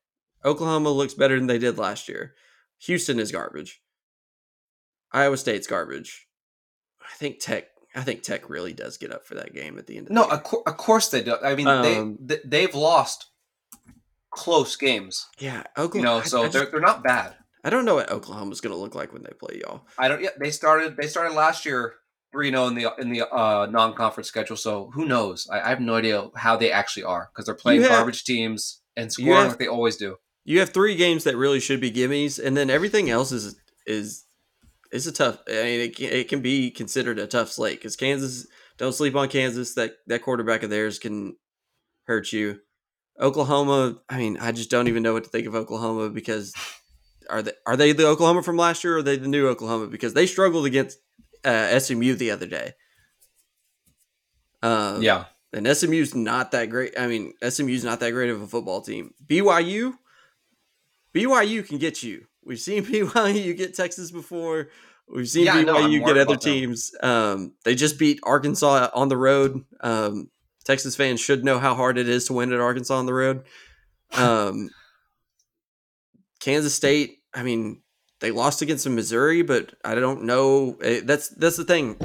Oklahoma looks better than they did last year. Houston is garbage. Iowa State's garbage. I think Tech really does get up for that game at the end of the game. No, of course they do. I mean, they've lost close games. Yeah, Oklahoma. You know, so they're not bad. I don't know what Oklahoma's going to look like when they play y'all. I don't. Yeah, they started last year 3-0 in the non-conference schedule. So who knows? I have no idea how they actually are because they're playing garbage teams and scoring like they always do. You have 3 games that really should be gimmies, and then everything else is a tough. I mean, it can be considered a tough slate because Kansas. Don't sleep on Kansas. That quarterback of theirs can hurt you. Oklahoma, I mean, I just don't even know what to think of Oklahoma because are they the Oklahoma from last year or are they the new Oklahoma? Because they struggled against SMU the other day. Yeah. And SMU's not that great. I mean, SMU's not that great of a football team. BYU can get you. We've seen BYU get Texas before. We've seen BYU get other teams. They just beat Arkansas on the road. Texas fans should know how hard it is to win at Arkansas on the road. Kansas State, I mean, they lost against Missouri, but I don't know. That's the thing.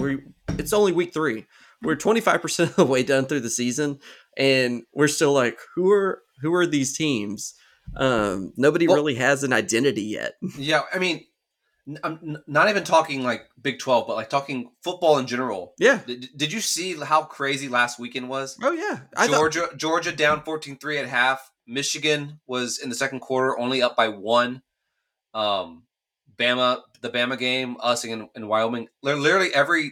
It's only week 3. We're 25% of the way done through the season, and we're still like, who are these teams? Nobody really has an identity yet. Yeah, I mean, I'm not even talking like Big 12, but like talking football in general. Yeah. Did you see how crazy last weekend was? Oh, yeah. Georgia down 14-3 at half. Michigan was in the second quarter only up by 1. The Bama game, us in Wyoming. Literally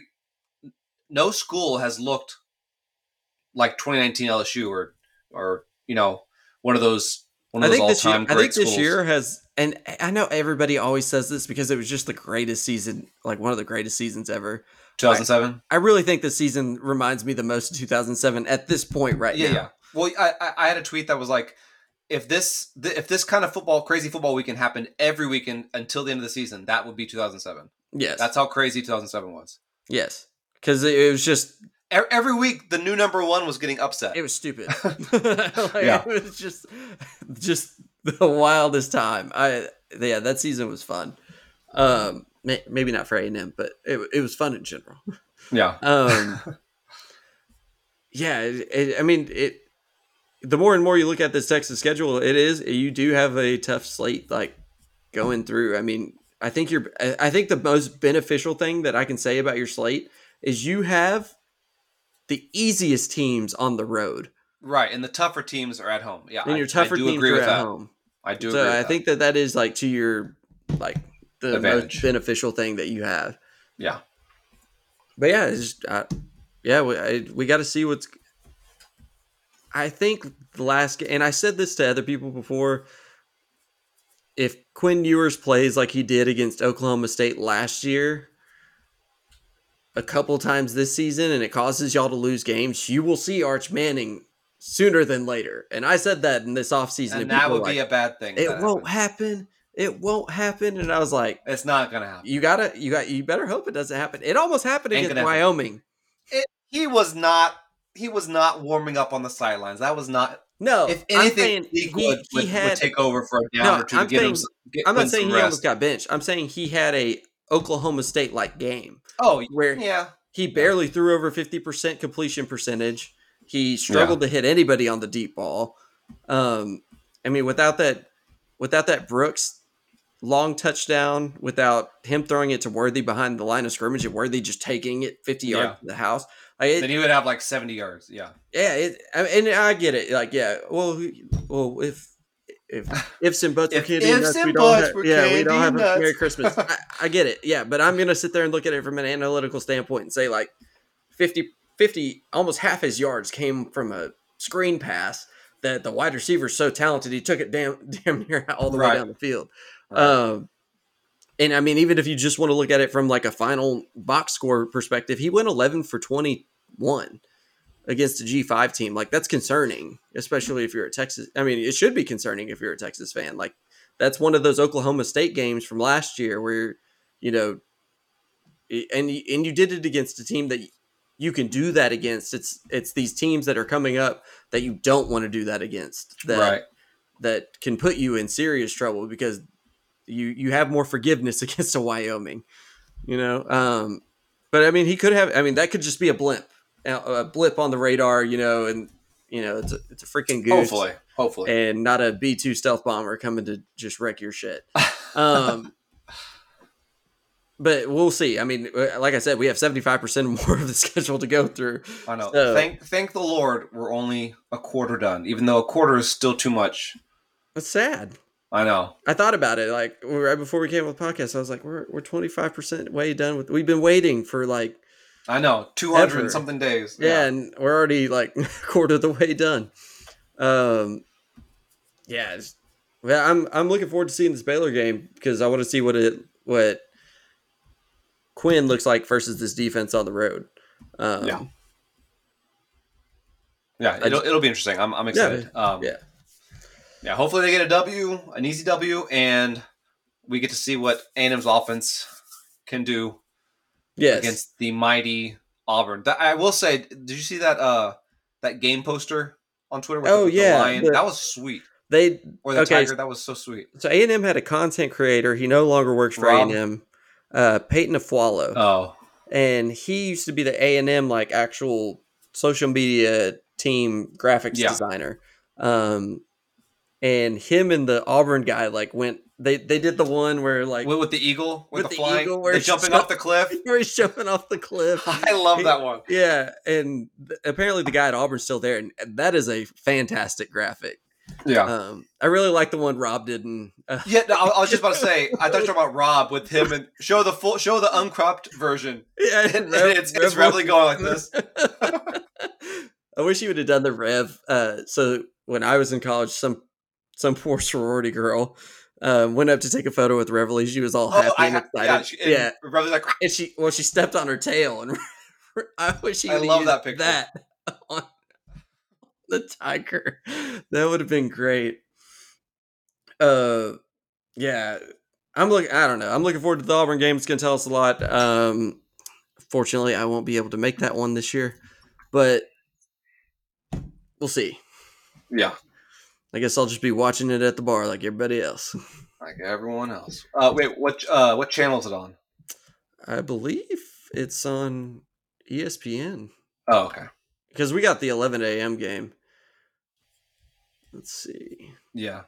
no school has looked like 2019 LSU or you know, one of those all-time great schools. I think this year has... And I know everybody always says this because it was just the greatest season, like one of the greatest seasons ever. 2007. I really think this season reminds me the most of 2007 at this point right now. Yeah. Well, I had a tweet that was like, if this kind of crazy football weekend happened every weekend until the end of the season, that would be 2007. Yes. That's how crazy 2007 was. Yes. Because it was just... Every week, the new number one was getting upset. It was stupid. It was just the wildest time. That season was fun. Maybe not for A&M, but it was fun in general. Yeah. The more and more you look at this Texas schedule, you do have a tough slate like going through. I mean, I think the most beneficial thing that I can say about your slate is you have the easiest teams on the road. Right, and the tougher teams are at home. Yeah, and your tougher teams are at home. I do agree with that. So I think that is like to your like the most beneficial thing that you have. Yeah. But yeah, it's just, we got to see what's... I think the last game... And I said this to other people before. If Quinn Ewers plays like he did against Oklahoma State last year a couple times this season and it causes y'all to lose games, you will see Arch Manning... sooner than later. And I said that in this offseason. And that would be a bad thing. It won't happen. And I was like, it's not going to happen. You better hope it doesn't happen. It almost happened against Wyoming. He was not warming up on the sidelines. That was not. No. If anything, he would take over for a down or two. I'm not saying he almost got benched. I'm saying he had a Oklahoma State-like game. Oh, where he barely threw over 50% completion percentage. He struggled to hit anybody on the deep ball. I mean, without that, without that Brooks long touchdown, without him throwing it to Worthy behind the line of scrimmage and Worthy just taking it 50 yards to the house. Then he would have like 70 yards. Yeah. Yeah. And I get it. Like, yeah, well, if and buts were candy nuts, we don't have a Merry Christmas. I get it. Yeah. But I'm going to sit there and look at it from an analytical standpoint and say like 50, almost half his yards came from a screen pass that the wide receiver is so talented. He took it damn near all the way down the field. Right. And I mean, even if you just want to look at it from like a final box score perspective, he went 11 for 21 against a G5 team. Like, that's concerning, especially if you're a Texas. I mean, it should be concerning if you're a Texas fan. Like, that's one of those Oklahoma State games from last year where, you know, and you did it against a team that you can do that against. It's these teams that are coming up that you don't want to do that against, that that can put you in serious trouble because you have more forgiveness against a Wyoming, you know? But I mean, that could just be a blip on the radar, you know, and you know, it's a freaking goose. Hopefully. And not a B2 stealth bomber coming to just wreck your shit. But we'll see. I mean, like I said, we have 75% more of the schedule to go through. I know. So, thank the Lord we're only a quarter done, even though a quarter is still too much. That's sad. I know. I thought about it like right before we came on the podcast. I was like, we're 25% way done with. We've been waiting for like, I know, 200 and something days. Yeah, and we're already like a quarter of the way done. Yeah. Well, I'm looking forward to seeing this Baylor game because I want to see what Quinn looks like versus this defense on the road. Yeah. It'll be interesting. I'm excited. Yeah, hopefully they get an easy W, and we get to see what A&M's offense can do against the mighty Auburn. I will say, did you see that game poster on Twitter? With the lion? That was sweet. Tiger, that was so sweet. So A&M had a content creator. He no longer works for A&M, Peyton Aflalo. Oh. And he used to be the A&M, like, actual social media team graphics designer. And him and the Auburn guy, like, went. They did the one where, like, with the eagle, with the flying, they're jumping off the cliff. Where he's jumping off the cliff. I love that one. Yeah, and apparently the guy at Auburn's still there, and that is a fantastic graphic. Yeah, I really like the one Rob did. And I was just about to say, I thought you were talking about Rob with him and show the uncropped version. Yeah, and it's really going like this. I wish you would have done the Rev. So when I was in college, some poor sorority girl went up to take a photo with Reveille. She was all happy and excited. And Reveille's like, and she stepped on her tail, and I wish she. I love that picture. That on the tiger, that would have been great. I don't know. I'm looking forward to the Auburn game. It's going to tell us a lot. Fortunately, I won't be able to make that one this year, but we'll see. Yeah. I guess I'll just be watching it at the bar like everybody else. Like everyone else. Wait, what channel is it on? I believe it's on ESPN. Oh, okay. Because we got the 11 a.m. game. Let's see. Yeah.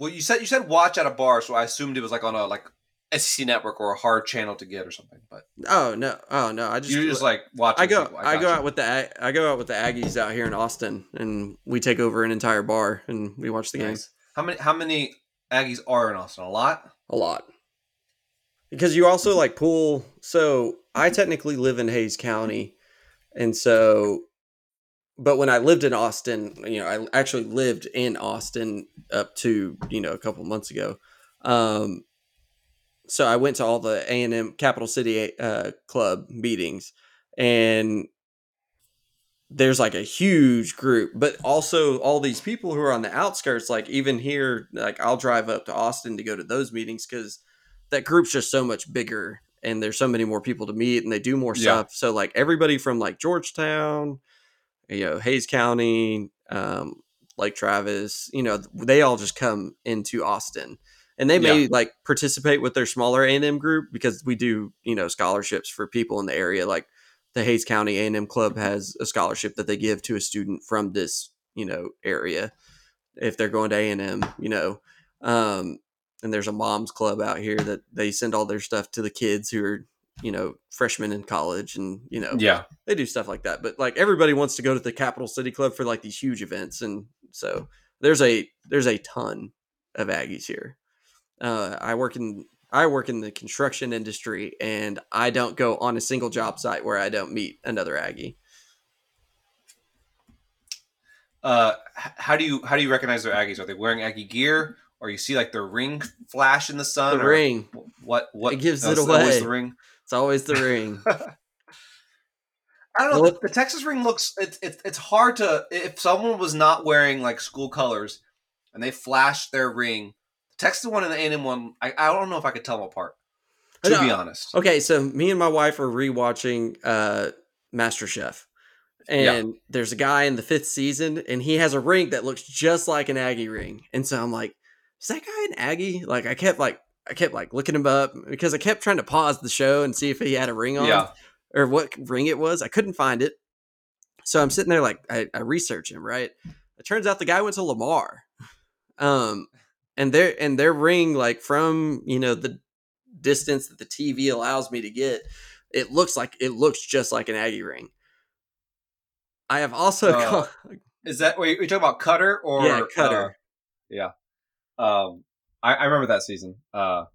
Well, you said watch at a bar, so I assumed it was like on a SEC Network or a hard channel to get or something. But oh no, I just watch. I go out with the Aggies out here in Austin, and we take over an entire bar and we watch the games. How many Aggies are in Austin? A lot. Because you also like pool. So I technically live in Hays County, and so, but when I lived in Austin, you know, I actually lived in Austin up to a couple months ago. So I went to all the A&M Capital City Club meetings, and there's like a huge group, but also all these people who are on the outskirts, like even here, like I'll drive up to Austin to go to those meetings because that group's just so much bigger and there's so many more people to meet and they do more stuff. So like everybody from like Georgetown, Hays County, Lake Travis, they all just come into Austin. And they may like participate with their smaller A&M group because we do, scholarships for people in the area. Like the Hays County A&M Club has a scholarship that they give to a student from this, area if they're going to A&M. And there's a mom's club out here that they send all their stuff to the kids who are, you know, freshmen in college, and, you know, yeah, they do stuff like that. But like everybody wants to go to the Capital City Club for like these huge events. And so there's a ton of Aggies here. I work in the construction industry, and I don't go on a single job site where I don't meet another Aggie. How do you recognize their Aggies? Are they wearing Aggie gear, or you see like the ring flash in the sun? The ring. What? It gives it away. Always the ring. It's always the ring. I don't know. The Texas ring looks. It's hard to, if someone was not wearing like school colors and they flashed their ring. Texas one and the A&M one, I don't know if I could tell them apart, to be honest. Okay, so me and my wife are rewatching MasterChef, and there's a guy in the 5th season, and he has a ring that looks just like an Aggie ring, and so I'm like, is that guy an Aggie? Like I kept looking him up because I kept trying to pause the show and see if he had a ring on or what ring it was. I couldn't find it, so I'm sitting there like I research him, right? It turns out the guy went to Lamar. And their ring, like from, you know, the distance that the TV allows me to get, it looks just like an Aggie ring. I have also called, is that what you're talking about, Cutter or Cutter? I remember that season. On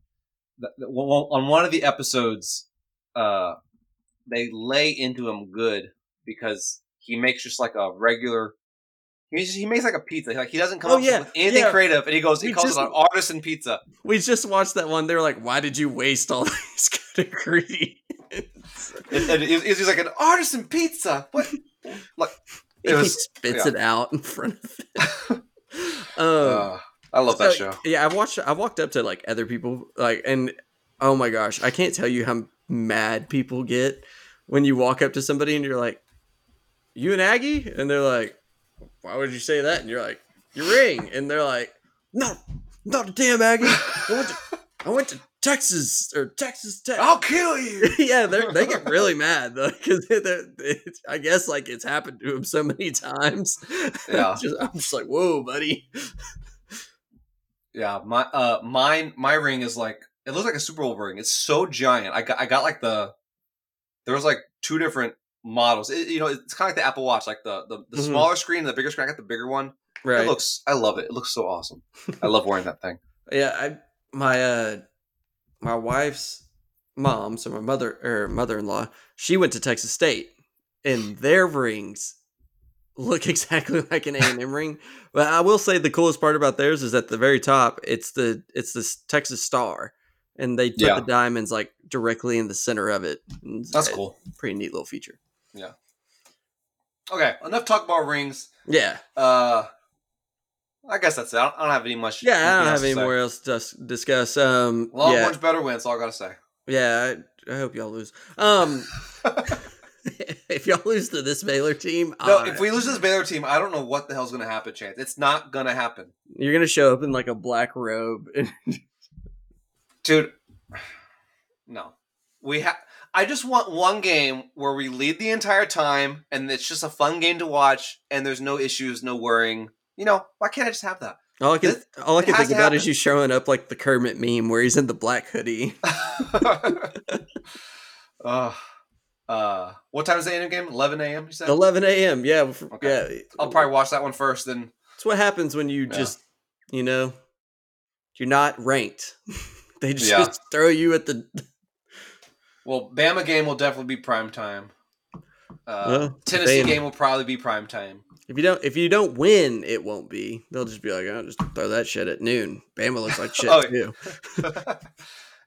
one of the episodes, they lay into him good because he makes just like a regular. He makes like a pizza. Like he doesn't come up with anything creative, and he calls it an artisan pizza. We just watched that one. They were like, "Why did you waste all these good ingredients?" And he's like, an artisan pizza. What? Like he spits it out in front of him. I love that show. Yeah, I walked up to like other people, like, and oh my gosh, I can't tell you how mad people get when you walk up to somebody and you're like, "You an Aggie?" and they're like, "Why would you say that?" And you're like, "Your ring." And they're like, "No, not a damn Aggie. I went to Texas or Texas Tech. I'll kill you." Yeah, they get really mad though, because I guess like it's happened to him so many times. Yeah, I'm just like, "Whoa, buddy." Yeah, my ring is like, it looks like a Super Bowl ring. It's so giant. I got like there was like two different models. It's kind of like the Apple Watch, like the mm-hmm. smaller screen and the bigger screen. I got the bigger one. Right. I love it. It looks so awesome. I love wearing that thing. Yeah, my wife's mom, so mother-in-law, she went to Texas State, and their rings look exactly like an A&M ring. But I will say the coolest part about theirs is at the very top, it's this Texas star, and they put the diamonds like directly in the center of it. And that's cool. Pretty neat little feature. Yeah. Okay, enough talk about rings. Yeah. I guess that's it. I don't have any much. Yeah, I don't have any more else to discuss. Longhorns better win. That's all I gotta say. Yeah, I hope y'all lose. If y'all lose to this Baylor team, if we lose to this Baylor team, I don't know what the hell's gonna happen. Chance, it's not gonna happen. You're gonna show up in like a black robe, dude. No, we have. I just want one game where we lead the entire time and it's just a fun game to watch and there's no issues, no worrying. You know, why can't I just have that? All I can think about is you showing up like the Kermit meme where he's in the black hoodie. What time is the A&M game? 11 a.m., you said? 11 a.m., yeah. Okay. Yeah. I'll probably watch that one first. Then that's what happens when you just, you know, you're not ranked. They just throw you at the... Well, Bama game will definitely be primetime. Tennessee game will probably be primetime. If you don't win, it won't be. They'll just be like, "Oh, just throw that shit at noon." Bama looks like shit too.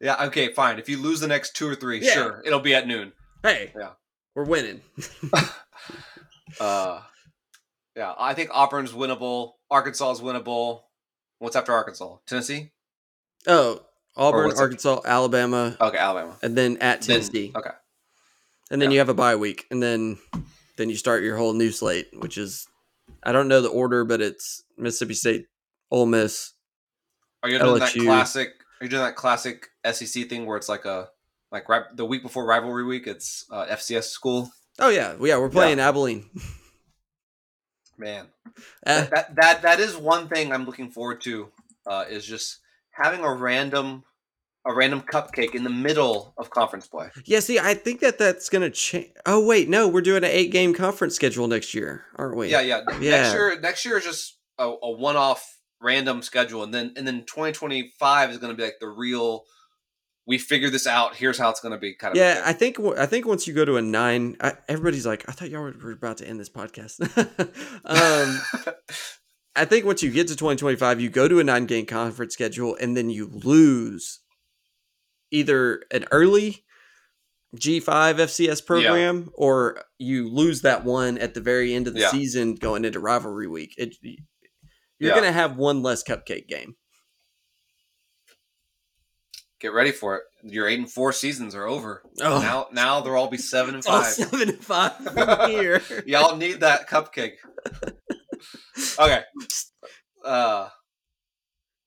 Yeah, okay, fine. If you lose the next two or three, sure, it'll be at noon. Hey, we're winning. I think Auburn's winnable. Arkansas is winnable. What's after Arkansas? Tennessee? Oh, Auburn, Arkansas, Alabama. Okay, Alabama. And then at Tennessee. Okay. And then you have a bye week. And then you start your whole new slate, which is, I don't know the order, but it's Mississippi State, Ole Miss, LSU. Are you doing that classic SEC thing where it's like the week before rivalry week, it's FCS school? Oh, yeah. Well, yeah, we're playing Abilene. Man. That is one thing I'm looking forward to is just having a random cupcake in the middle of conference play. Yeah, see, I think that's going to change. Oh, wait, no, we're doing an 8-game conference schedule next year, aren't we? Yeah. Next year is just a one-off random schedule, and then 2025 is going to be like the real, we figured this out, here's how it's going to be kind of. Yeah, I think once you go to a 9, everybody's like, I thought y'all were about to end this podcast. I think once you get to 2025, you go to a 9-game conference schedule, and then you lose either an early G5 FCS program, or you lose that one at the very end of the season going into rivalry week. You're going to have one less cupcake game. Get ready for it. Your 8-4 seasons are over. Oh. Now they'll all be 7-5. 7-5 here. Y'all need that cupcake. Okay.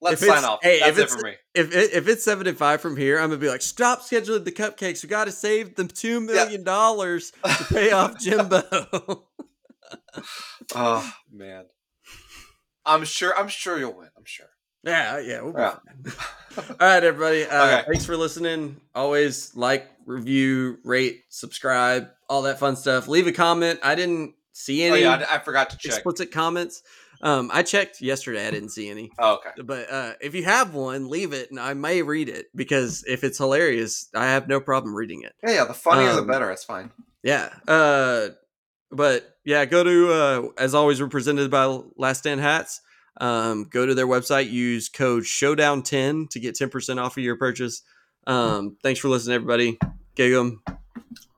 Let's sign off. Hey, that's it for me. If it's 7-5 from here, I'm gonna be like, stop scheduling the cupcakes. We got to save the $2 million to pay off Jimbo. Oh man, I'm sure you'll win. I'm sure. Yeah. We'll be fine. All right, everybody. Okay. Thanks for listening. Always like, review, rate, subscribe, all that fun stuff. Leave a comment. I didn't see any. Oh, yeah, I forgot to check explicit comments. I checked yesterday. I didn't see any. Oh, okay. But if you have one, leave it, and I may read it, because if it's hilarious, I have no problem reading it. Yeah, the funnier the better. It's fine. Yeah. But yeah, go to as always, we're presented by Last Stand Hats. Go to their website. Use code Showdown10 to get 10% off of your purchase. Thanks for listening, everybody. Gig 'em.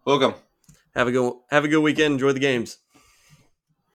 Welcome. Have a good weekend. Enjoy the games.